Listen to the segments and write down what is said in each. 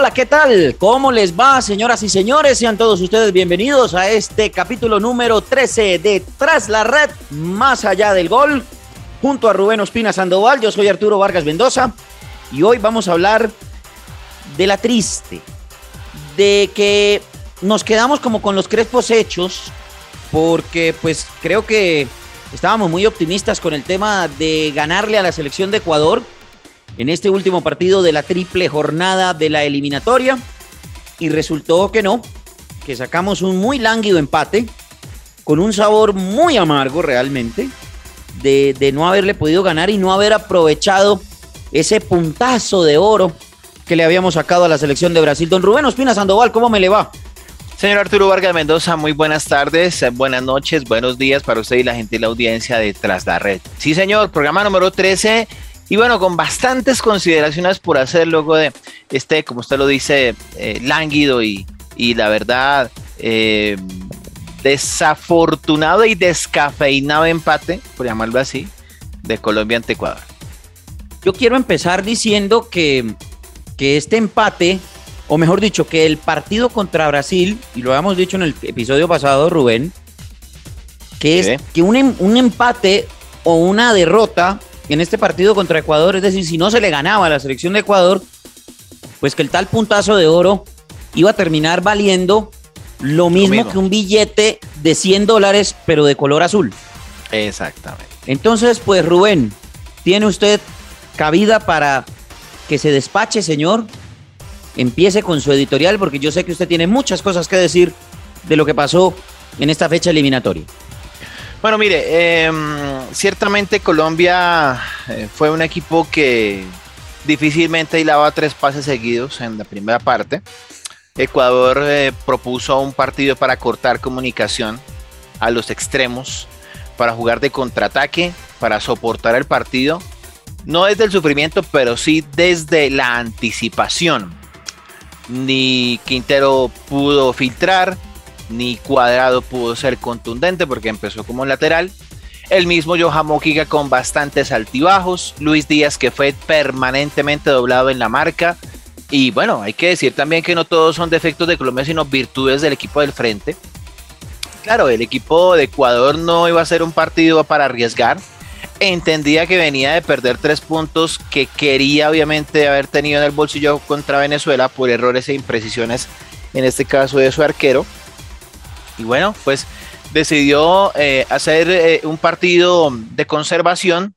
Hola, ¿qué tal? ¿Cómo les va, señoras y señores? Sean todos ustedes bienvenidos a este capítulo número 13 de Tras la Red, Más Allá del Gol, junto a Rubén Ospina Sandoval. Yo soy Arturo Vargas Mendoza y hoy vamos a hablar de la triste, de que nos quedamos como con los crespos hechos, porque pues creo que estábamos muy optimistas con el tema de ganarle a la selección de Ecuador en este último partido de la triple jornada de la eliminatoria, y resultó que no, que sacamos un muy lánguido empate con un sabor muy amargo realmente de no haberle podido ganar y no haber aprovechado ese puntazo de oro que le habíamos sacado a la selección de Brasil. Don Rubén Ospina Sandoval, ¿cómo me le va? Señor Arturo Vargas Mendoza, muy buenas tardes, buenas noches, buenos días para usted y la gentil audiencia de Tras la Red. Sí, señor, programa número 13, y bueno, con bastantes consideraciones por hacer luego de este, como usted lo dice, lánguido y la verdad desafortunado y descafeinado empate, por llamarlo así, de Colombia ante Ecuador. Yo quiero empezar diciendo que este empate, o mejor dicho, que el partido contra Brasil, y lo habíamos dicho en el episodio pasado, Rubén, que sí, es que un empate o una derrota en este partido contra Ecuador, es decir, si no se le ganaba a la selección de Ecuador, pues que el tal puntazo de oro iba a terminar valiendo lo mismo que un billete de $100, pero de color azul. Exactamente. Entonces, pues Rubén, ¿tiene usted cabida para que se despache, señor? Empiece con su editorial, porque yo sé que usted tiene muchas cosas que decir de lo que pasó en esta fecha eliminatoria. Bueno, mire, ciertamente Colombia fue un equipo que difícilmente hilaba tres pases seguidos en la primera parte. Ecuador propuso un partido para cortar comunicación a los extremos, para jugar de contraataque, para soportar el partido, no desde el sufrimiento, pero sí desde la anticipación. Ni Quintero pudo filtrar, ni Cuadrado pudo ser contundente porque empezó como lateral. El mismo Johan Mojica con bastantes altibajos. Luis Díaz, que fue permanentemente doblado en la marca. Y bueno, hay que decir también que no todos son defectos de Colombia, sino virtudes del equipo del frente. Claro, el equipo de Ecuador no iba a ser un partido para arriesgar. Entendía que venía de perder 3 puntos que quería obviamente haber tenido en el bolsillo contra Venezuela por errores e imprecisiones, en este caso de su arquero. Y bueno, pues decidió hacer un partido de conservación,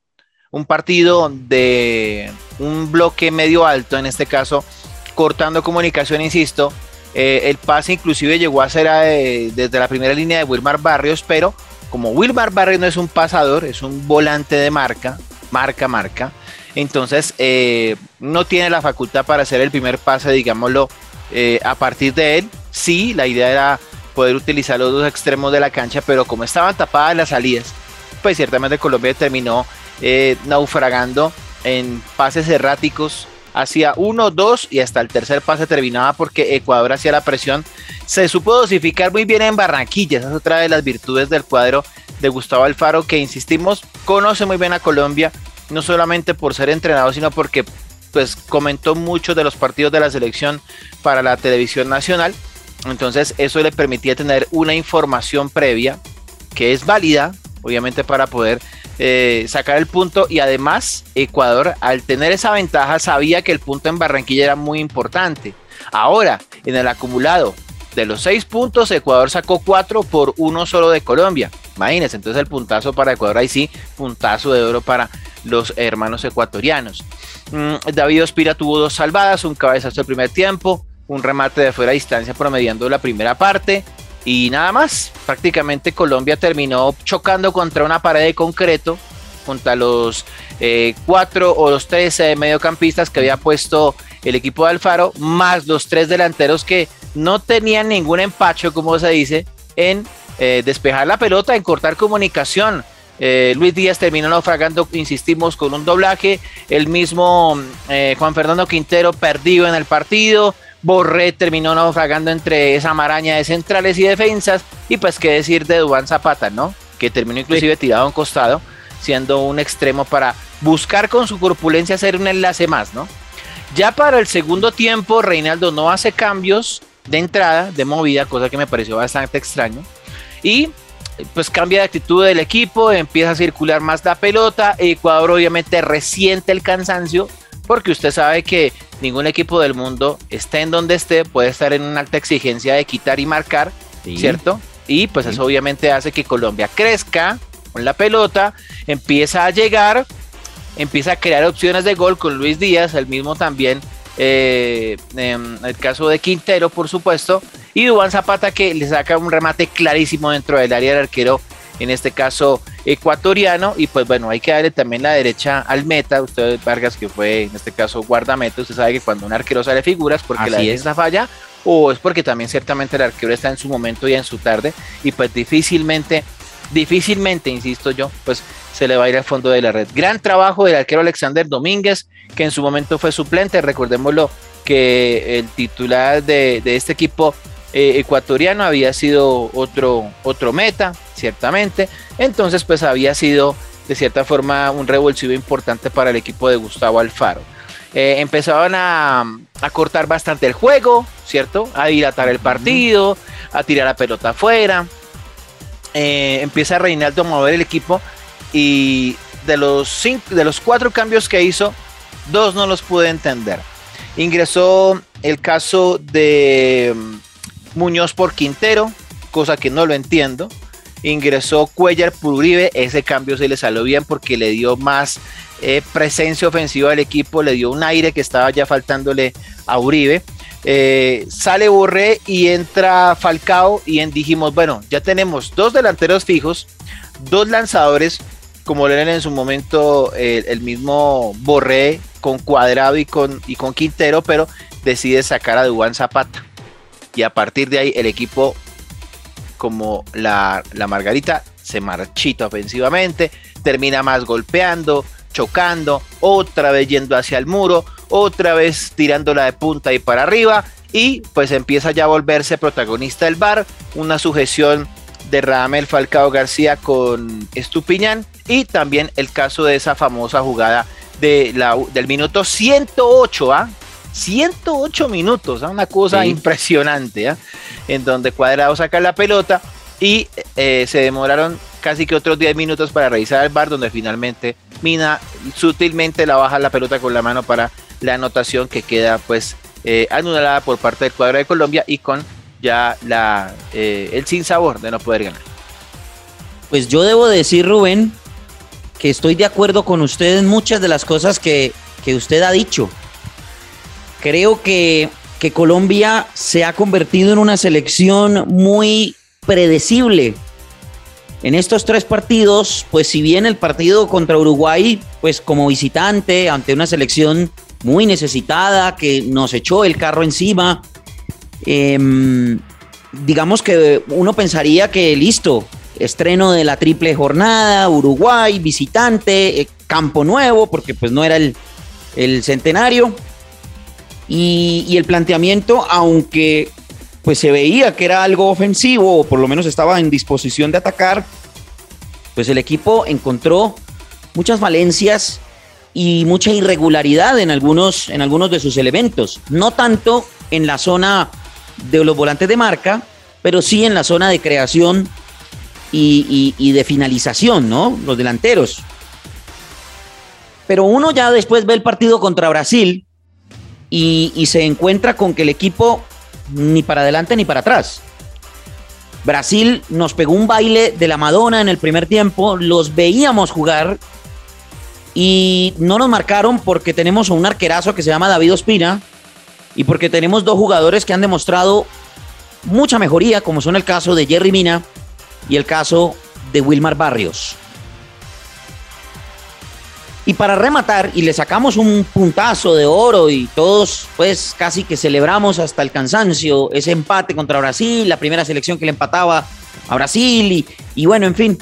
un partido de un bloque medio alto, en este caso cortando comunicación, insisto. El pase inclusive llegó a ser desde la primera línea de Wilmar Barrios, pero como Wilmar Barrios no es un pasador, es un volante de marca, entonces no tiene la facultad para hacer el primer pase, digámoslo, a partir de él. Sí, la idea era poder utilizar los dos extremos de la cancha, pero como estaban tapadas las salidas, pues ciertamente Colombia terminó naufragando en pases erráticos hacia uno, dos, y hasta el tercer pase terminaba porque Ecuador hacía la presión. Se supo dosificar muy bien en Barranquilla. Esa es otra de las virtudes del cuadro de Gustavo Alfaro, que insistimos, conoce muy bien a Colombia, no solamente por ser entrenado, sino porque pues comentó muchos de los partidos de la selección para la televisión nacional. Entonces eso le permitía tener una información previa que es válida, obviamente, para poder sacar el punto. Y además Ecuador, al tener esa ventaja, sabía que el punto en Barranquilla era muy importante. Ahora, en el acumulado de los 6 puntos, Ecuador sacó 4 por 1 solo de Colombia. Imagínense, entonces el puntazo para Ecuador, ahí sí, puntazo de oro para los hermanos ecuatorianos. David Ospina tuvo 2 salvadas, un cabezazo del primer tiempo, un remate de fuera de distancia promediando la primera parte y nada más. Prácticamente Colombia terminó chocando contra una pared de concreto, contra los 4 o los 3 mediocampistas que había puesto el equipo de Alfaro, más los 3 delanteros que no tenían ningún empacho, como se dice, en despejar la pelota, en cortar comunicación. Luis Díaz terminó naufragando, insistimos, con un doblaje. El mismo Juan Fernando Quintero perdido en el partido. Borré terminó naufragando entre esa maraña de centrales y defensas. Y pues qué decir de Dubán Zapata, ¿no? Que terminó inclusive tirado a un costado, siendo un extremo para buscar con su corpulencia hacer un enlace más, ¿no? Ya para el segundo tiempo, Reinaldo no hace cambios de entrada, de movida, cosa que me pareció bastante extraño. Y pues cambia de actitud del equipo, empieza a circular más la pelota. Ecuador obviamente resiente el cansancio, porque usted sabe que ningún equipo del mundo, esté en donde esté, puede estar en una alta exigencia de quitar y marcar, sí, ¿cierto? Y pues sí, eso obviamente hace que Colombia crezca con la pelota, empieza a llegar, empieza a crear opciones de gol con Luis Díaz, el mismo también, en el caso de Quintero, por supuesto, y Dubán Zapata, que le saca un remate clarísimo dentro del área del arquero, en este caso ecuatoriano. Y pues bueno, hay que darle también la derecha al meta, usted Vargas, que fue en este caso guardameta. Usted sabe que cuando un arquero sale figuras, porque la defensa falla, o es porque también ciertamente el arquero está en su momento y en su tarde, y pues difícilmente, insisto yo, pues se le va a ir al fondo de la red. Gran trabajo del arquero Alexander Domínguez, que en su momento fue suplente, recordémoslo, que el titular de este equipo ecuatoriano había sido otro meta, ciertamente. Entonces pues había sido de cierta forma un revulsivo importante para el equipo de Gustavo Alfaro. Empezaban a cortar bastante el juego, ¿cierto? A dilatar el partido, a tirar la pelota afuera. Empieza Reinaldo a mover el equipo, y de los cuatro cambios que hizo, dos no los pude entender. Ingresó el caso de Muñoz por Quintero, cosa que no lo entiendo. Ingresó Cuellar por Uribe, ese cambio se le salió bien porque le dio más presencia ofensiva al equipo, le dio un aire que estaba ya faltándole a Uribe. Sale Borré y entra Falcao, y dijimos, bueno, ya tenemos dos delanteros fijos, dos lanzadores, como lo eran en su momento el mismo Borré con Cuadrado y con Quintero, pero decide sacar a Dubán Zapata. Y a partir de ahí el equipo, como la margarita, se marchita ofensivamente, termina más golpeando, chocando, otra vez yendo hacia el muro, otra vez tirándola de punta y para arriba, y pues empieza ya a volverse protagonista del VAR, una sujeción de Radamel Falcao García con Estupiñán, y también el caso de esa famosa jugada del minuto 108, ¿ah? 108 minutos, ¿eh? Una cosa impresionante, ¿eh? En donde Cuadrado saca la pelota y se demoraron casi que otros 10 minutos para revisar el VAR, donde finalmente Mina sutilmente la baja la pelota con la mano para la anotación, que queda pues anulada por parte del cuadro de Colombia, y con ya el sinsabor de no poder ganar. Pues yo debo decir, Rubén, que estoy de acuerdo con usted en muchas de las cosas que usted ha dicho. Creo que Colombia se ha convertido en una selección muy predecible. En estos tres partidos, pues si bien el partido contra Uruguay, pues como visitante, ante una selección muy necesitada, que nos echó el carro encima, digamos que uno pensaría que listo, estreno de la triple jornada, Uruguay, visitante, campo nuevo, porque pues no era el centenario. Y el planteamiento, aunque pues se veía que era algo ofensivo, o por lo menos estaba en disposición de atacar, pues el equipo encontró muchas falencias y mucha irregularidad en algunos de sus elementos. No tanto en la zona de los volantes de marca, pero sí en la zona de creación y de finalización, ¿no? Los delanteros. Pero uno ya después ve el partido contra Brasil, y se encuentra con que el equipo ni para adelante ni para atrás. Brasil nos pegó un baile de la Madonna en el primer tiempo, los veíamos jugar y no nos marcaron, porque tenemos a un arquerazo que se llama David Ospina, y porque tenemos dos jugadores que han demostrado mucha mejoría, como son el caso de Jerry Mina y el caso de Wilmar Barrios. Y para rematar, y le sacamos un puntazo de oro, y todos pues casi que celebramos hasta el cansancio ese empate contra Brasil, la primera selección que le empataba a Brasil, y bueno, en fin.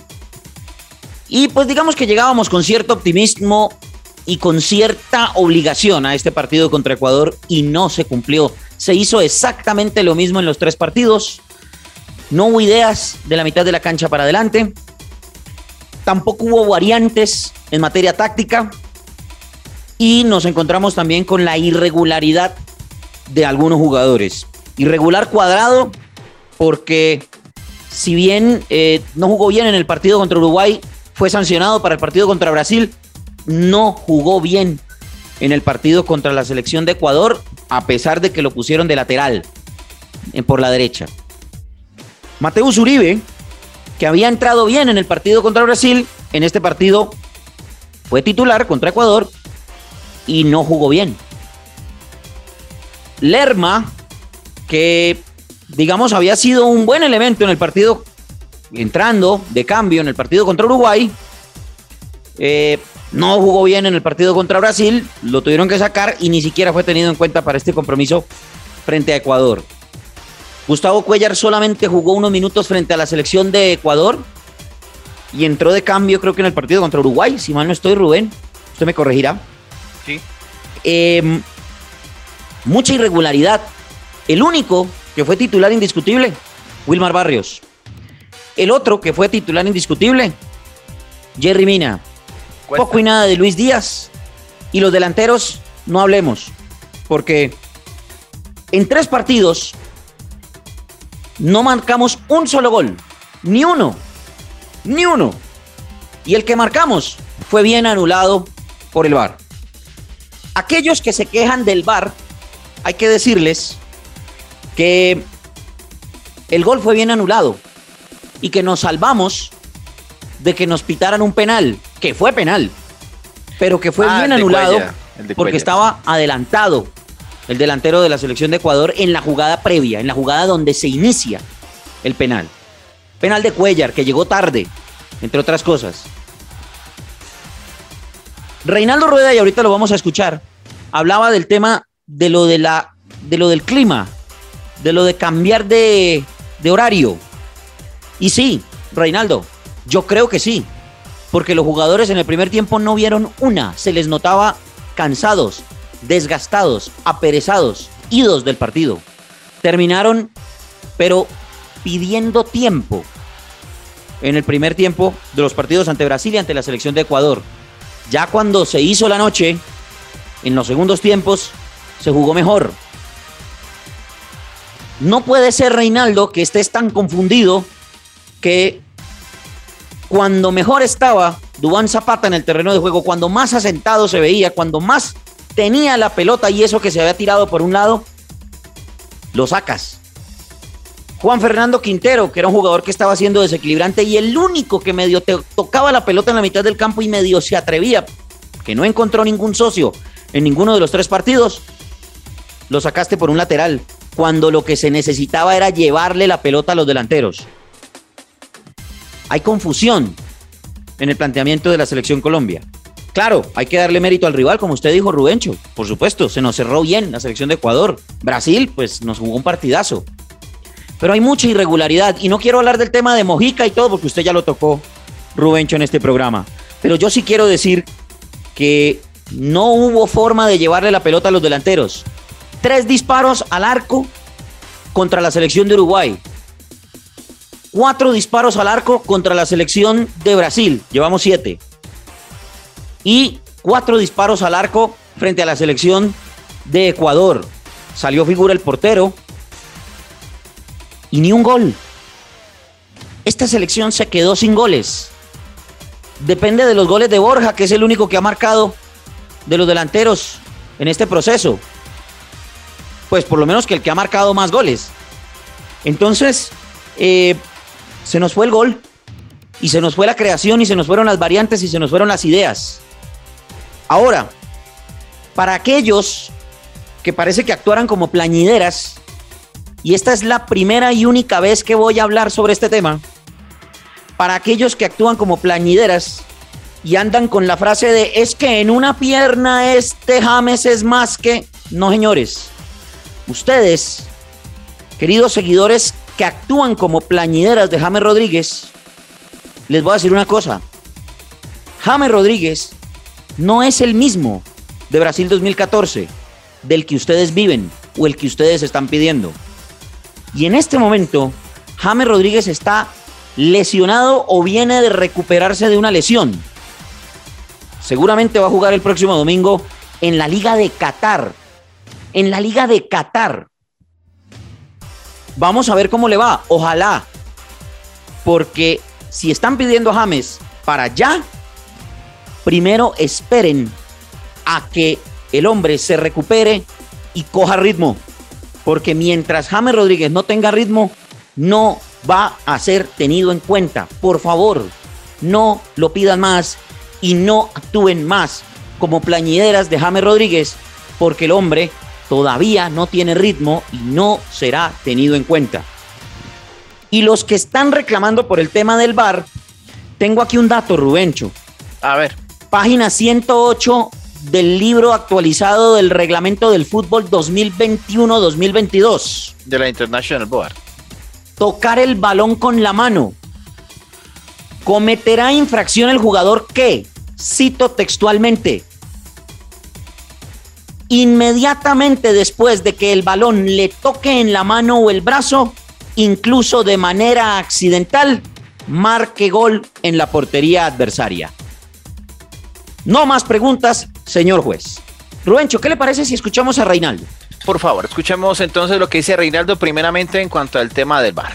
Y pues digamos que llegábamos con cierto optimismo y con cierta obligación a este partido contra Ecuador, y no se cumplió. Se hizo exactamente lo mismo en los tres partidos. No hubo ideas de la mitad de la cancha para adelante. Tampoco hubo variantes en materia táctica, Y nos encontramos también con la irregularidad de algunos jugadores. Irregular Cuadrado, porque si bien no jugó bien en el partido contra Uruguay, fue sancionado para el partido contra Brasil, no jugó bien en el partido contra la selección de Ecuador, a pesar de que lo pusieron de lateral por la derecha. Mateus Uribe, que había entrado bien en el partido contra Brasil, en este partido fue titular contra Ecuador y no jugó bien. Lerma, que digamos había sido un buen elemento en el partido, entrando de cambio en el partido contra Uruguay, no jugó bien en el partido contra Brasil, lo tuvieron que sacar y ni siquiera fue tenido en cuenta para este compromiso frente a Ecuador. Gustavo Cuellar solamente jugó unos minutos frente a la selección de Ecuador y entró de cambio, creo que en el partido contra Uruguay, si mal no estoy, Rubén, usted me corregirá. Sí. Mucha irregularidad. El único que fue titular indiscutible, Wilmar Barrios. El otro que fue titular indiscutible, Jerry Mina. Poco y nada de Luis Díaz. Y los delanteros no hablemos, porque en tres partidos no marcamos un solo gol, ni uno, ni uno. Y el que marcamos fue bien anulado por el VAR. Aquellos que se quejan del VAR, hay que decirles que el gol fue bien anulado y que nos salvamos de que nos pitaran un penal, que fue penal, pero que fue bien anulado porque estaba adelantado el delantero de la selección de Ecuador en la jugada previa, en la jugada donde se inicia el penal. Penal de Cuellar, que llegó tarde, entre otras cosas. Reinaldo Rueda, y ahorita lo vamos a escuchar, hablaba del tema de lo del clima, de lo de cambiar de horario. Y sí, Reinaldo, yo creo que sí, porque los jugadores en el primer tiempo no vieron una, se les notaba cansados, desgastados, aperezados, idos del partido. Terminaron, pero pidiendo tiempo en el primer tiempo de los partidos ante Brasil y ante la selección de Ecuador. Ya cuando se hizo la noche, en los segundos tiempos, se jugó mejor. No puede ser, Reinaldo, que estés tan confundido que cuando mejor estaba Dubán Zapata en el terreno de juego, cuando más asentado se veía, cuando más tenía la pelota y eso que se había tirado por un lado, lo sacas. Juan Fernando Quintero, que era un jugador que estaba siendo desequilibrante y el único que medio tocaba la pelota en la mitad del campo y medio se atrevía, que no encontró ningún socio en ninguno de los tres partidos, lo sacaste por un lateral, cuando lo que se necesitaba era llevarle la pelota a los delanteros. Hay confusión en el planteamiento de la selección Colombia. Claro, hay que darle mérito al rival, como usted dijo, Rubencho, por supuesto, se nos cerró bien la selección de Ecuador. Brasil, pues, nos jugó un partidazo. Pero hay mucha irregularidad y no quiero hablar del tema de Mojica y todo porque usted ya lo tocó, Rubencho, en este programa. Pero yo sí quiero decir que no hubo forma de llevarle la pelota a los delanteros. 3 disparos al arco contra la selección de Uruguay. 4 disparos al arco contra la selección de Brasil. Llevamos 7. Y 4 disparos al arco frente a la selección de Ecuador. Salió figura el portero. Y ni un gol. Esta selección se quedó sin goles. Depende de los goles de Borja, que es el único que ha marcado de los delanteros en este proceso. Pues por lo menos que el que ha marcado más goles. Entonces, se nos fue el gol. Y se nos fue la creación. Y se nos fueron las variantes. Y se nos fueron las ideas. Ahora, para aquellos que parece que actuaran como plañideras, y esta es la primera y única vez que voy a hablar sobre este tema, para aquellos que actúan como plañideras y andan con la frase de es que en una pierna este James es más que... No, señores. Ustedes, queridos seguidores que actúan como plañideras de James Rodríguez, les voy a decir una cosa. James Rodríguez no es el mismo de Brasil 2014, del que ustedes viven o el que ustedes están pidiendo. Y en este momento, James Rodríguez está lesionado o viene de recuperarse de una lesión. Seguramente va a jugar el próximo domingo en la Liga de Qatar. En la Liga de Qatar. Vamos a ver cómo le va. Ojalá. Porque si están pidiendo a James para allá, primero esperen a que el hombre se recupere y coja ritmo. Porque mientras James Rodríguez no tenga ritmo, no va a ser tenido en cuenta. Por favor, no lo pidan más y no actúen más como plañideras de James Rodríguez, porque el hombre todavía no tiene ritmo y no será tenido en cuenta. Y los que están reclamando por el tema del VAR, tengo aquí un dato, Rubencho. A ver. Página 108 del libro actualizado del reglamento del fútbol 2021-2022. De la International Board. Tocar el balón con la mano. Cometerá infracción el jugador que, cito textualmente, inmediatamente después de que el balón le toque en la mano o el brazo, incluso de manera accidental, marque gol en la portería adversaria. No más preguntas, señor juez. Rubencho, ¿qué le parece si escuchamos a Reinaldo? Por favor, escuchemos entonces lo que dice Reinaldo primeramente en cuanto al tema del VAR.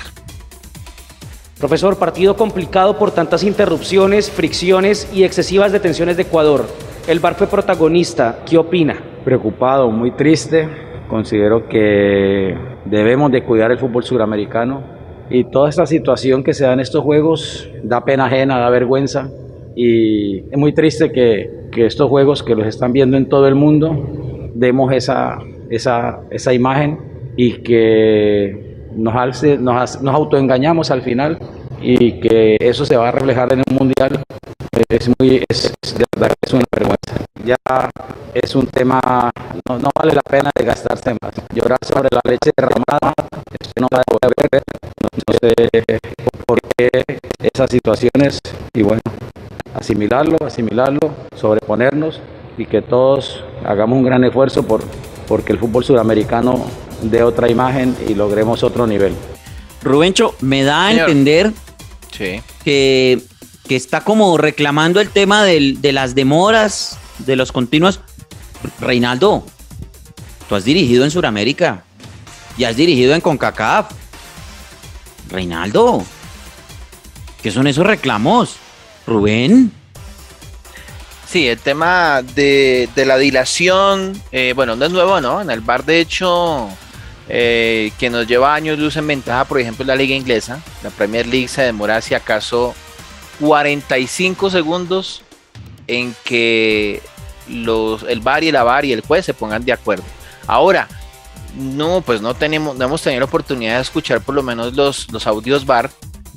Profesor, partido complicado por tantas interrupciones, fricciones y excesivas detenciones de Ecuador. El VAR fue protagonista. ¿Qué opina? Preocupado, muy triste. Considero que debemos de cuidar el fútbol suramericano. Y toda esta situación que se da en estos juegos da pena ajena, da vergüenza. Y es muy triste que estos juegos que los están viendo en todo el mundo demos esa imagen y que nos autoengañamos al final y que eso se va a reflejar en el mundial. Es una vergüenza. Ya es un tema, no vale la pena de gastarse más. Llorar sobre la leche derramada, esto no va a poder ver. No sé por qué esas situaciones y bueno, asimilarlo, sobreponernos y que todos hagamos un gran esfuerzo porque el fútbol sudamericano dé otra imagen y logremos otro nivel. Rubencho, me da a entender que está como reclamando el tema de las demoras, de los continuos. Reinaldo, tú has dirigido en Sudamérica y has dirigido en CONCACAF. Reinaldo, ¿qué son esos reclamos? Rubén. Sí, el tema de la dilación, no es nuevo, ¿no? En el VAR, de hecho, que nos lleva años luz en ventaja, por ejemplo, la liga inglesa, la Premier League se demora si acaso 45 segundos en que el VAR y la VAR y el juez se pongan de acuerdo. Ahora, no hemos tenido la oportunidad de escuchar por lo menos los audios VAR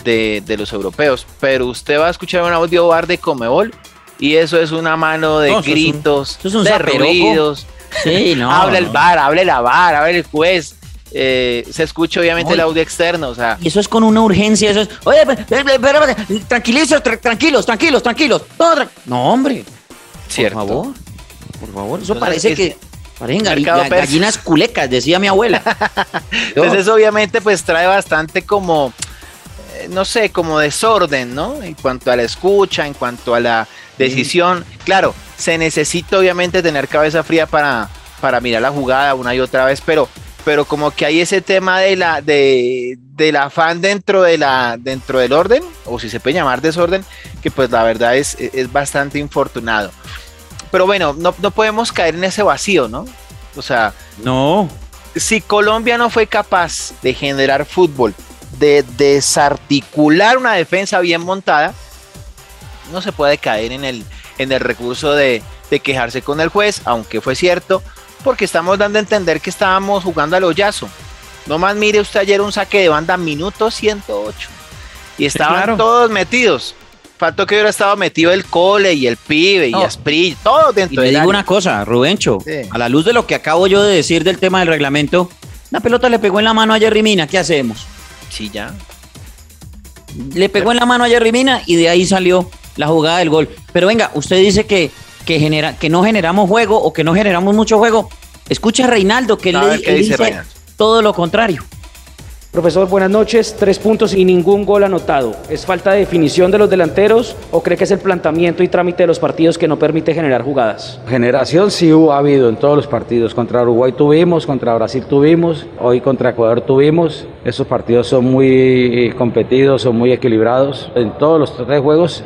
de los europeos, pero usted va a escuchar un audio VAR de Conmebol y eso es una mano de gritos, de ruidos. Sí, habla el VAR, habla la VAR, habla el juez. Se escucha obviamente el audio externo, o sea. Y eso es con una urgencia, eso es. Oye, tranquilos. No, hombre. Cierto. Por favor. Eso parece que parecen gallinas culecas, decía mi abuela. Entonces, obviamente, pues trae bastante como, no sé, como desorden, ¿no? En cuanto a la escucha, en cuanto a la decisión. Claro, se necesita obviamente tener cabeza fría para mirar la jugada una y otra vez, pero como que hay ese tema del afán dentro del orden, o si se puede llamar desorden, que pues la verdad es bastante infortunado. Pero bueno, no podemos caer en ese vacío, ¿no? O sea, no. Si Colombia no fue capaz de generar fútbol, de desarticular una defensa bien montada, no se puede caer en el recurso de quejarse con el juez, aunque fue cierto, porque estamos dando a entender que estábamos jugando al hoyazo. Nomás mire usted ayer un saque de banda minuto 108 y estaban todos metidos. Faltó que hubiera estado metido el Cole y el Pibe y Asprilla, todos dentro del área. Y le digo una cosa, Rubencho, a la luz de lo que acabo yo de decir del tema del reglamento, la pelota le pegó en la mano a Jerry Mina, ¿qué hacemos? Sí, ya. Le pegó en la mano a Jerry Mina y de ahí salió la jugada del gol. Pero venga, usted dice que no generamos juego o que no generamos mucho juego. Escucha a Reinaldo, que él dice todo lo contrario. Profesor, buenas noches. 3 puntos y ningún gol anotado. ¿Es falta de definición de los delanteros o cree que es el planteamiento y trámite de los partidos que no permite generar jugadas? Generación sí ha habido en todos los partidos. Contra Uruguay tuvimos, contra Brasil tuvimos, hoy contra Ecuador tuvimos. Esos partidos son muy competidos, son muy equilibrados. En todos los 3 juegos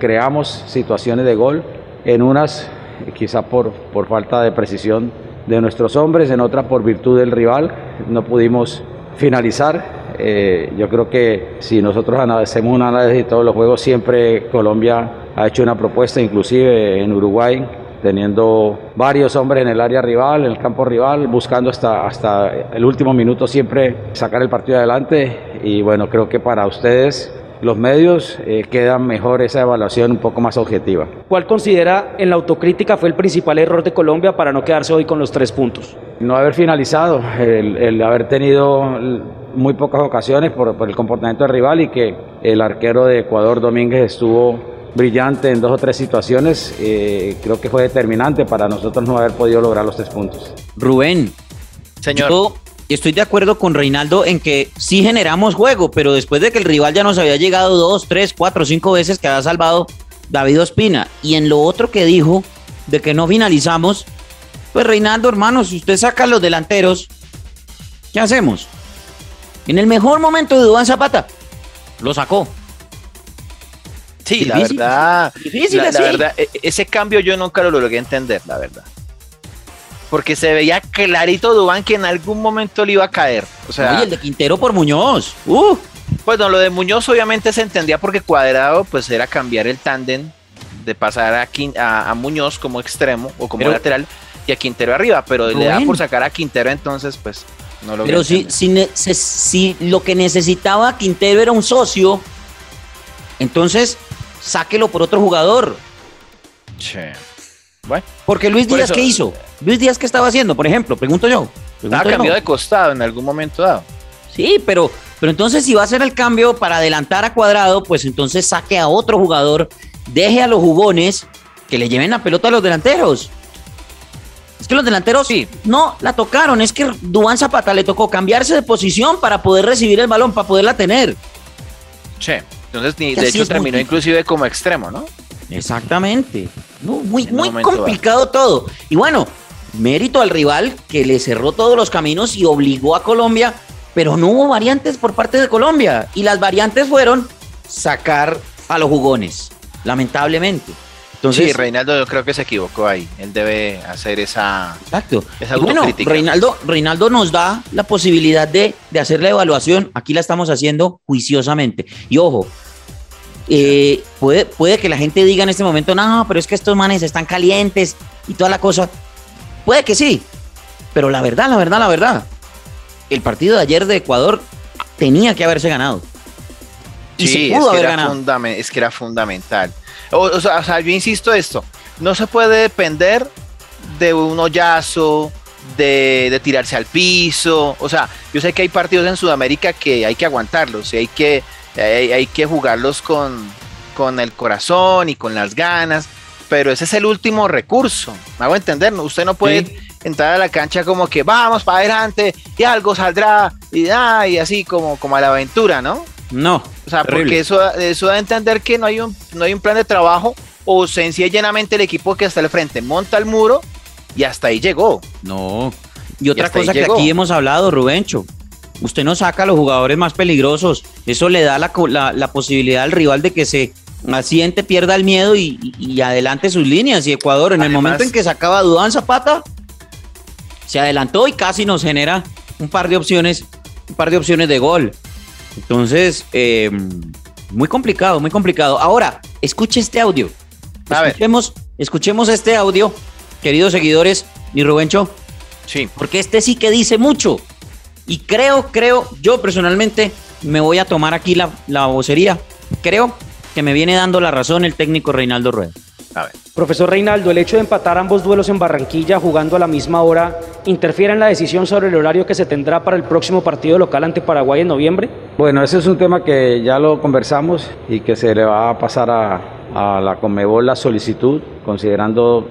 creamos situaciones de gol. En unas quizá por falta de precisión de nuestros hombres, en otra por virtud del rival, no pudimos finalizar. Yo creo que si nosotros hacemos un análisis de todos los juegos, siempre Colombia ha hecho una propuesta, inclusive en Uruguay, teniendo varios hombres en el área rival, en el campo rival, buscando hasta el último minuto siempre sacar el partido adelante. Y bueno, creo que para ustedes, los medios, quedan mejor esa evaluación un poco más objetiva. ¿Cuál considera en la autocrítica fue el principal error de Colombia para no quedarse hoy con los 3 puntos? No haber finalizado, el haber tenido muy pocas ocasiones por el comportamiento del rival, y que el arquero de Ecuador, Domínguez, estuvo brillante en 2 o 3 situaciones. Creo que fue determinante para nosotros no haber podido lograr los 3 puntos. Rubén, señor. Estoy de acuerdo con Reinaldo en que sí generamos juego, pero después de que el rival ya nos había llegado 2, 3, 4, 5 veces, que había salvado David Ospina. Y en lo otro que dijo, de que no finalizamos, pues Reinaldo, hermano, si usted saca a los delanteros, ¿qué hacemos? En el mejor momento de Dubán Zapata, lo sacó. Sí, difícil, la verdad. Difícil, la verdad, ese cambio yo nunca lo logré entender, la verdad. Porque se veía clarito Dubán que en algún momento le iba a caer. O sea, y el de Quintero por Muñoz. Pues no, lo de Muñoz obviamente se entendía porque Cuadrado pues era cambiar el tándem de pasar a Muñoz como extremo o como lateral y a Quintero arriba, pero le da por sacar a Quintero, entonces pues no lo veo. Pero si lo que necesitaba Quintero era un socio, entonces sáquelo por otro jugador. Che. Bueno, porque Luis Díaz, ¿qué hizo? Luis Díaz, ¿qué estaba haciendo? Por ejemplo, pregunto yo. Estaba cambiado de costado en algún momento dado. Sí, pero entonces si va a hacer el cambio para adelantar a Cuadrado, pues entonces saque a otro jugador, deje a los jugones que le lleven la pelota a los delanteros. Es que los delanteros sí no la tocaron, es que Dubán Zapata le tocó cambiarse de posición para poder recibir el balón, para poderla tener. Sí, entonces de hecho terminó inclusive como extremo, ¿no? Exactamente. No, muy complicado todo. Y bueno, mérito al rival que le cerró todos los caminos y obligó a Colombia, pero no hubo variantes por parte de Colombia. Y las variantes fueron sacar a los jugones, lamentablemente. Entonces, sí, Reinaldo yo creo que se equivocó ahí. Él debe hacer esa, exacto, esa autocrítica. Bueno, Reinaldo nos da la posibilidad de hacer la evaluación. Aquí la estamos haciendo juiciosamente. Y ojo, puede que la gente diga en este momento, no, pero es que estos manes están calientes y toda la cosa. Puede que sí, pero la verdad, el partido de ayer de Ecuador tenía que haberse ganado. Y sí, se pudo haber ganado. Es que era fundamental. O sea, yo insisto esto, no se puede depender de un hoyazo, de tirarse al piso. O sea, yo sé que hay partidos en Sudamérica que hay que aguantarlos y hay que jugarlos con el corazón y con las ganas, pero ese es el último recurso, me hago entender, usted no puede entrar a la cancha como que vamos para adelante y algo saldrá y así como a la aventura, ¿no? No, o sea, terrible. Porque eso da a entender que no hay un plan de trabajo, o sencilla y llanamente el equipo que está al frente monta el muro y hasta ahí llegó. No, y otra cosa que aquí hemos hablado, Rubencho, usted no saca a los jugadores más peligrosos, eso le da la posibilidad al rival de que se asiente, pierda el miedo y adelante sus líneas. Y Ecuador, en el momento en que sacaba a Dubán Zapata, se adelantó y casi nos genera un par de opciones de gol. Entonces, muy complicado. Ahora, escuche este audio. Escuchemos este audio, queridos seguidores, mi Rubencho. Sí. Porque este sí que dice mucho. Y creo, yo personalmente me voy a tomar aquí la vocería. Creo que me viene dando la razón el técnico Reinaldo Rueda. A ver. Profesor Reinaldo, el hecho de empatar ambos duelos en Barranquilla jugando a la misma hora, ¿interfiere en la decisión sobre el horario que se tendrá para el próximo partido local ante Paraguay en noviembre? Bueno, ese es un tema que ya lo conversamos y que se le va a pasar a la Conmebol la solicitud, considerando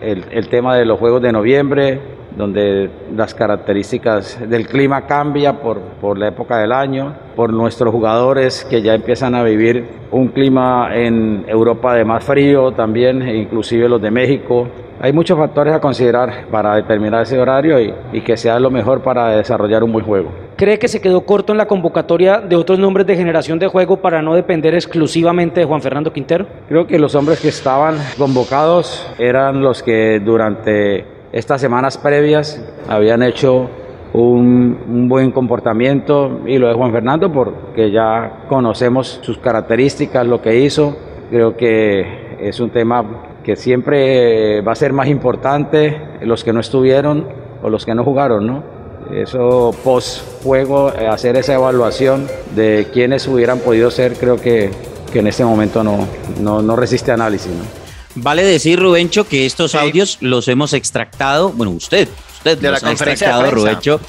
el tema de los juegos de noviembre, donde las características del clima cambian por la época del año, por nuestros jugadores que ya empiezan a vivir un clima en Europa de más frío también, inclusive los de México. Hay muchos factores a considerar para determinar ese horario y que sea lo mejor para desarrollar un buen juego. ¿Cree que se quedó corto en la convocatoria de otros nombres de generación de juego para no depender exclusivamente de Juan Fernando Quintero? Creo que los hombres que estaban convocados eran los que durante estas semanas previas habían hecho un buen comportamiento, y lo de Juan Fernando porque ya conocemos sus características, lo que hizo. Creo que es un tema que siempre va a ser más importante los que no estuvieron o los que no jugaron, ¿no? Eso post juego, hacer esa evaluación de quiénes hubieran podido ser, creo que en este momento no resiste análisis, ¿no? Vale decir, Rubencho, que estos audios los hemos extractado, bueno, usted de los la conferencia ha extractado, Rubencho,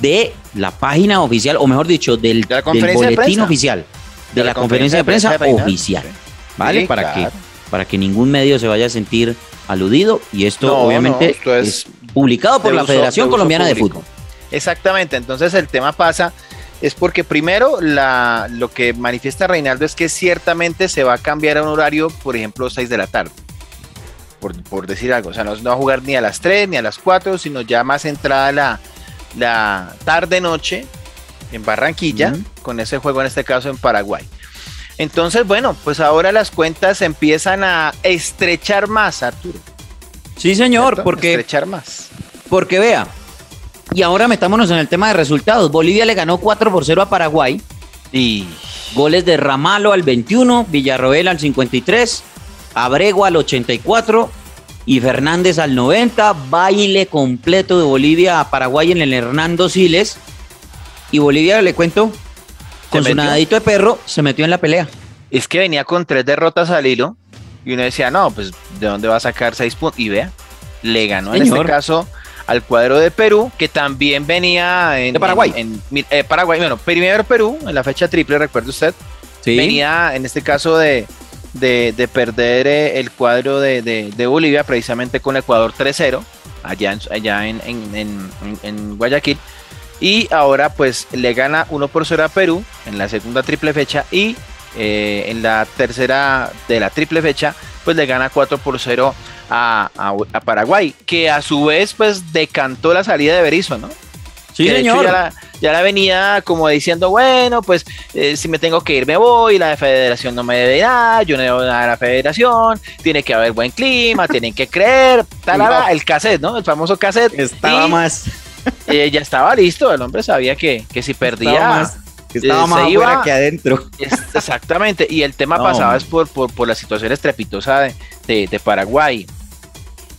de la página oficial, o mejor dicho, del boletín oficial, de la conferencia de prensa oficial, ¿vale? Sí, para claro. Para que ningún medio se vaya a sentir aludido, y esto obviamente esto es publicado por la Federación Colombiana de Fútbol. Exactamente, entonces el tema pasa, es porque primero lo que manifiesta Reinaldo es que ciertamente se va a cambiar a un horario, por ejemplo, 6 de la tarde, por decir algo, o sea, no va a jugar ni a las 3 ni a las 4, sino ya más entrada la tarde-noche en Barranquilla, con ese juego en este caso en Paraguay. Entonces, bueno, pues ahora las cuentas empiezan a estrechar más, Arturo. Sí, señor, ¿cierto? Porque... estrechar más. Porque vea, y ahora metámonos en el tema de resultados. Bolivia le ganó 4-0 a Paraguay. Y goles de Ramalo al 21, Villarroel al 53, Abrego al 84 y Fernández al 90. Baile completo de Bolivia a Paraguay en el Hernando Siles. Y Bolivia, le cuento... con su nadadito de perro, se metió en la pelea. Es que venía con 3 derrotas al hilo y uno decía, no, pues ¿de dónde va a sacar 6 puntos? Y vea, le ganó en este caso al cuadro de Perú, que también venía en... de Paraguay. En Paraguay, bueno, primero Perú, en la fecha triple, recuerde usted. Sí. Venía en este caso de perder el cuadro de Bolivia, precisamente con Ecuador 3-0, allá en Guayaquil. Y ahora pues le gana 1-0 a Perú en la segunda triple fecha, y en la tercera de la triple fecha pues le gana 4-0 a Paraguay, que a su vez pues decantó la salida de Berizzo, ¿no? Sí, que señor. De hecho ya la venía como diciendo, bueno, pues si me tengo que ir me voy, la federación no me debe dar, yo no debo dar a la federación, tiene que haber buen clima, tienen que creer, talala, el cassette, ¿no? El famoso cassette. Estaba más... ya estaba listo, el hombre sabía que si perdía estaba más se iba, que adentro. Exactamente, y el tema pasaba es por la situación estrepitosa de Paraguay.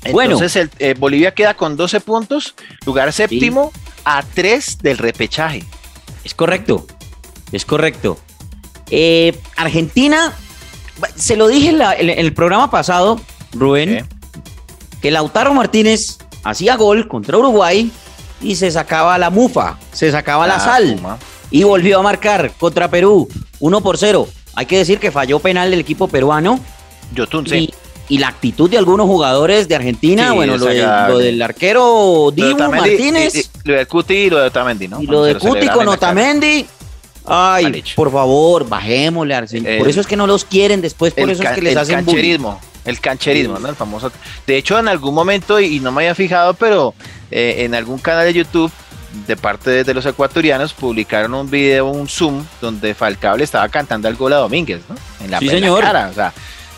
Entonces Bolivia queda con 12 puntos, lugar séptimo, a 3 del repechaje. Es correcto. Argentina, se lo dije en el programa pasado, Rubén, que Lautaro Martínez hacía gol contra Uruguay y se sacaba la mufa, se sacaba la sal, fuma. Y volvió a marcar contra Perú, 1-0. Hay que decir que falló penal el equipo peruano. Y la actitud de algunos jugadores de Argentina, lo del arquero Dibu Martínez. Y lo de Cuti y lo de Otamendi, ¿no? Y lo de Cuti con Otamendi. Ay, por favor, bajémosle, por eso es que no los quieren después, por eso es que les hacen bullying. El cancherismo, ¿no? El famoso. De hecho, en algún momento, y no me había fijado, pero en algún canal de YouTube, de parte de los ecuatorianos, publicaron un video, un Zoom, donde Falcao le estaba cantando el gol a Domínguez, ¿no? En la cara. O sea,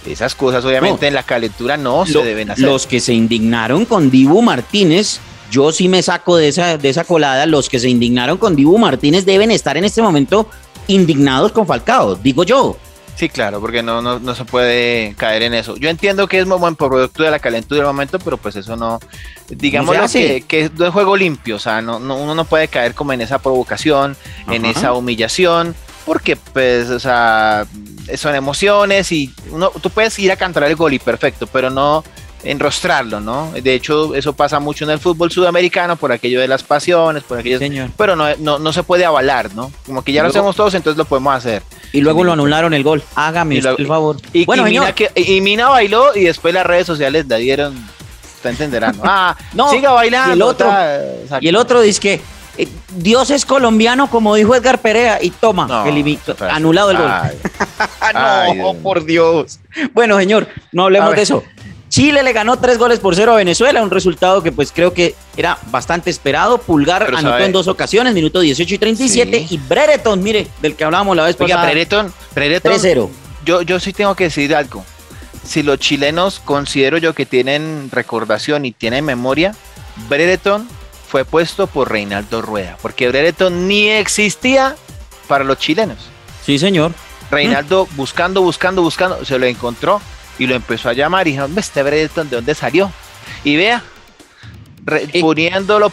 esas cosas, obviamente, en la calentura se deben hacer. Los que se indignaron con Dibu Martínez, yo sí me saco de esa colada, los que se indignaron con Dibu Martínez deben estar en este momento indignados con Falcao, digo yo. Sí, claro, porque no se puede caer en eso. Yo entiendo que es muy buen producto de la calentura del momento, pero pues eso no... digámoslo, que es un juego limpio, o sea, uno no puede caer como en esa provocación, en esa humillación, porque pues, o sea, son emociones y tú puedes ir a cantar el gol y perfecto, pero no enrostrarlo, ¿no? De hecho, eso pasa mucho en el fútbol sudamericano, por aquello de las pasiones, por aquello... Señor. Pero no se puede avalar, ¿no? Como que ya lo hacemos todos, entonces lo podemos hacer. Y luego lo anularon el gol. Hágame el favor. Y Mina bailó y después las redes sociales le dieron... Usted entenderá. ¿No? Ah, no, siga bailando. Y el otro dice que Dios es colombiano, como dijo Edgar Perea, y toma, no, anulado el gol. Ay, no, por Dios. Bueno, señor, no hablemos de eso. Chile le ganó 3-0 a Venezuela, un resultado que pues creo que era bastante esperado. Pulgar pero anotó en dos ocasiones, minutos 18 y 37, sí. Y Brereton, mire, del que hablábamos la vez pasada. Brereton 3-0. Yo sí tengo que decir algo. Si los chilenos considero yo que tienen recordación y tienen memoria, Brereton fue puesto por Reinaldo Rueda, porque Brereton ni existía para los chilenos. Sí, señor. Reinaldo buscando, se lo encontró. Y lo empezó a llamar y dijo, este Brereton, ¿de dónde salió? Y vea, poniéndolo,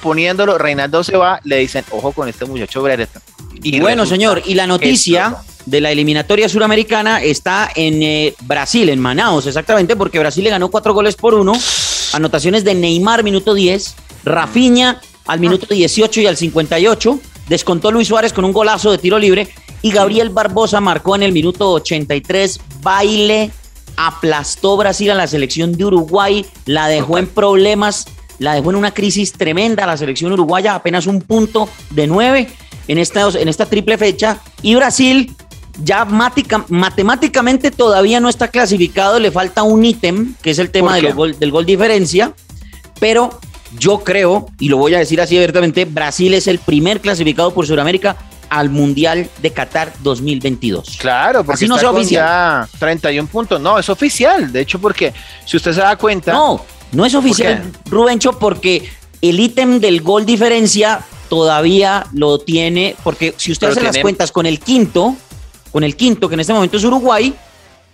Reinaldo se va, le dicen, ojo con este muchacho Brereton. Y bueno, señor, y la noticia de la eliminatoria suramericana está en Brasil, en Manaus, exactamente, porque Brasil le ganó 4-1. Anotaciones de Neymar, minuto 10, Rafinha al minuto 18 y al 58, descontó Luis Suárez con un golazo de tiro libre, y Gabriel Barbosa marcó en el minuto 83, baile aplastó Brasil a la selección de Uruguay, la dejó en problemas, la dejó en una crisis tremenda, la selección uruguaya apenas 1.9 en esta triple fecha, y Brasil ya matemáticamente todavía no está clasificado, le falta un ítem, que es el tema del gol diferencia, pero yo creo, y lo voy a decir así abiertamente, Brasil es el primer clasificado por Sudamérica al Mundial de Qatar 2022. Claro, porque así no está oficial. Ya 31 puntos, no, es oficial, de hecho, porque si usted se da cuenta... No es oficial, Rubencho, porque el ítem del gol diferencia todavía lo tiene, porque si usted hace las cuentas con el quinto, que en este momento es Uruguay,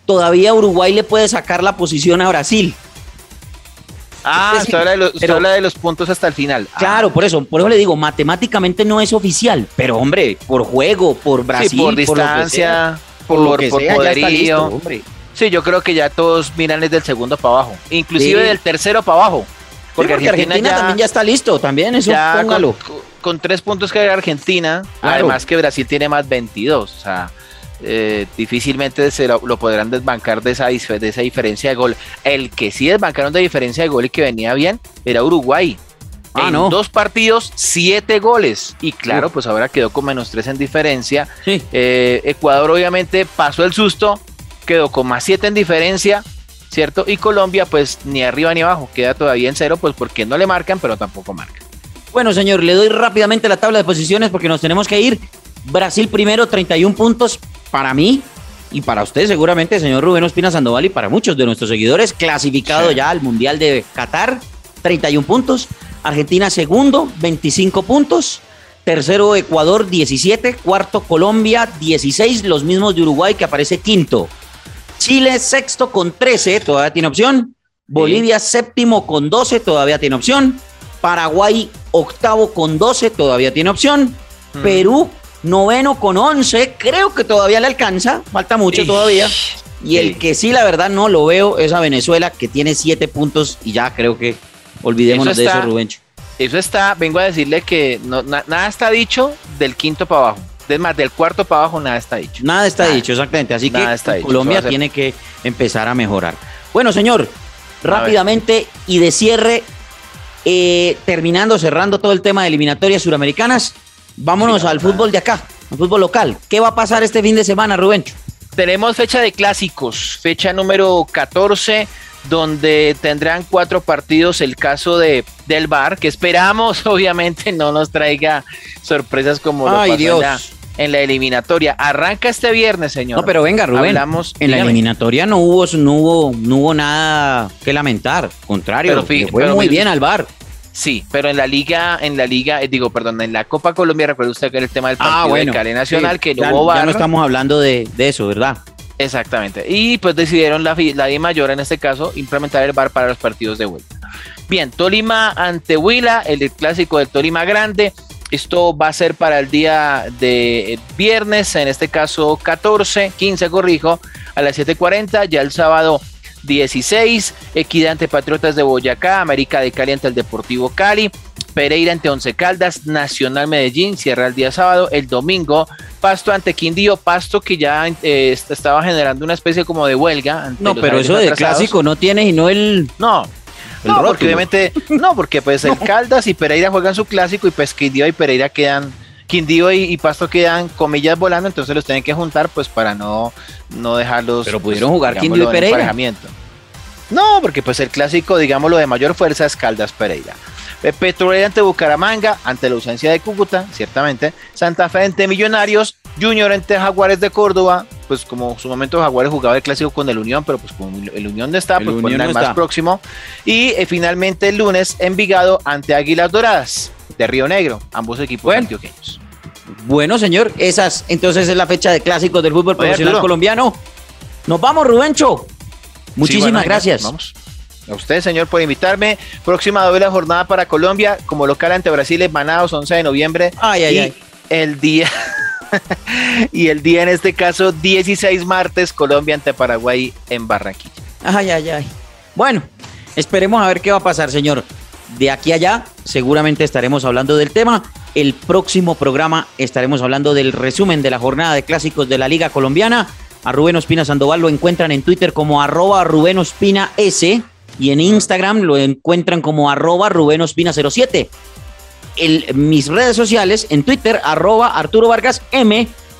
todavía Uruguay le puede sacar la posición a Brasil. Ah, usted habla de los puntos hasta el final. Claro, por eso le digo, matemáticamente no es oficial, pero hombre, por juego, por Brasil, sí, por distancia, por poderío, hombre. Sí, yo creo que ya todos miran desde el segundo para abajo, inclusive del tercero para abajo, porque Argentina ya, también ya está listo, también eso póngalo. Con 3 puntos que hay Argentina, claro. Además que Brasil tiene más 22, o sea... difícilmente lo podrán desbancar de esa diferencia de gol. El que sí desbancaron de diferencia de gol y que venía bien era Uruguay. En 2 partidos, 7 goles. Y claro, pues ahora quedó con -3 en diferencia. Sí. Ecuador obviamente pasó el susto, quedó con +7 en diferencia, ¿cierto? Y Colombia pues ni arriba ni abajo, queda todavía en 0, pues porque no le marcan, pero tampoco marcan. Bueno, señor, le doy rápidamente la tabla de posiciones porque nos tenemos que ir. Brasil primero, 31 puntos. Para mí y para usted seguramente, señor Rubén Ospina Sandoval, y para muchos de nuestros seguidores, clasificado ya al Mundial de Qatar, 31 puntos. Argentina segundo, 25 puntos. Tercero Ecuador, 17. Cuarto Colombia, 16. Los mismos de Uruguay, que aparece quinto. Chile sexto con 13, todavía tiene opción. Bolivia séptimo con 12, todavía tiene opción. Paraguay octavo con 12, todavía tiene opción. Perú noveno con 11, creo que todavía le alcanza, falta mucho todavía, y el que sí la verdad no lo veo es a Venezuela, que tiene 7 puntos y ya creo que olvidémonos de eso, Rubén. Eso está, vengo a decirle que nada está dicho del quinto para abajo, es más, del cuarto para abajo nada está dicho. Nada está dicho, exactamente, así que Colombia tiene que empezar a mejorar. Bueno, señor, rápidamente y de cierre, cerrando todo el tema de eliminatorias suramericanas, vámonos al fútbol de acá, al fútbol local. ¿Qué va a pasar este fin de semana, Rubencho? Tenemos fecha de clásicos, fecha número 14, donde tendrán 4 partidos. El caso del VAR, que esperamos, obviamente, no nos traiga sorpresas como lo pasó en la eliminatoria. Arranca este viernes, señor. No, pero venga, Rubén. La eliminatoria no hubo nada que lamentar. Contrario, fue muy bien al VAR. Sí, pero en la Copa Colombia, recuerda usted que era el tema del partido de Cali Nacional, que no hubo VAR. Ya no estamos hablando de eso, ¿verdad? Exactamente. Y pues decidieron la D Mayor, en este caso, implementar el VAR para los partidos de vuelta. Bien, Tolima ante Huila, el clásico del Tolima Grande. Esto va a ser para el día de viernes, en este caso 15, a las 7:40, ya el sábado 16, Equidad ante Patriotas de Boyacá, América de Cali ante el Deportivo Cali, Pereira ante Once Caldas, Nacional Medellín, cierra el día sábado. El domingo, Pasto ante Quindío, Pasto que ya estaba generando una especie como de huelga. No, pero eso de clásico no tiene, sino el... No, No, rótulo. Porque obviamente, no, porque pues el Caldas y Pereira juegan su clásico y pues Quindío y Pereira quedan, Quindío y Pasto quedan, comillas, volando, entonces los tienen que juntar pues para no dejarlos. Pero pudieron pues, jugar Quindío y Pereira. No, porque pues el clásico, digámoslo, de mayor fuerza es Caldas-Pereira. Petrolera ante Bucaramanga, ante la ausencia de Cúcuta, ciertamente. Santa Fe ante Millonarios, Junior ante Jaguares de Córdoba, pues como en su momento Jaguares jugaba el clásico con el Unión, pero pues con el Unión no está, pues con el más próximo. Y finalmente el lunes, Envigado ante Águilas Doradas de Río Negro, ambos equipos antioqueños. Bueno, señor, esas entonces es la fecha de clásicos del fútbol profesional colombiano. Nos vamos, Rubencho. Muchísimas gracias. Vamos. A usted, señor, por invitarme. Próxima doble jornada para Colombia, como local ante Brasil en Manaos, 11 de noviembre. El día y el día en este caso 16 martes, Colombia ante Paraguay en Barranquilla. Bueno, esperemos a ver qué va a pasar, señor. De aquí a allá seguramente estaremos hablando del tema. El próximo programa estaremos hablando del resumen de la jornada de clásicos de la Liga Colombiana. A Rubén Ospina Sandoval lo encuentran en Twitter como @RubénOspinaS. Y en Instagram lo encuentran como @RubénOspina07. Mis redes sociales, en Twitter, @ArturoVargasM,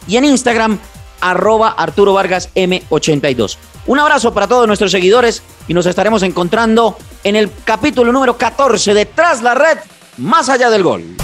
y en Instagram, @ArturoVargasM82. Un abrazo para todos nuestros seguidores y nos estaremos encontrando en el capítulo número 14 de Tras la Red, Más Allá del Gol.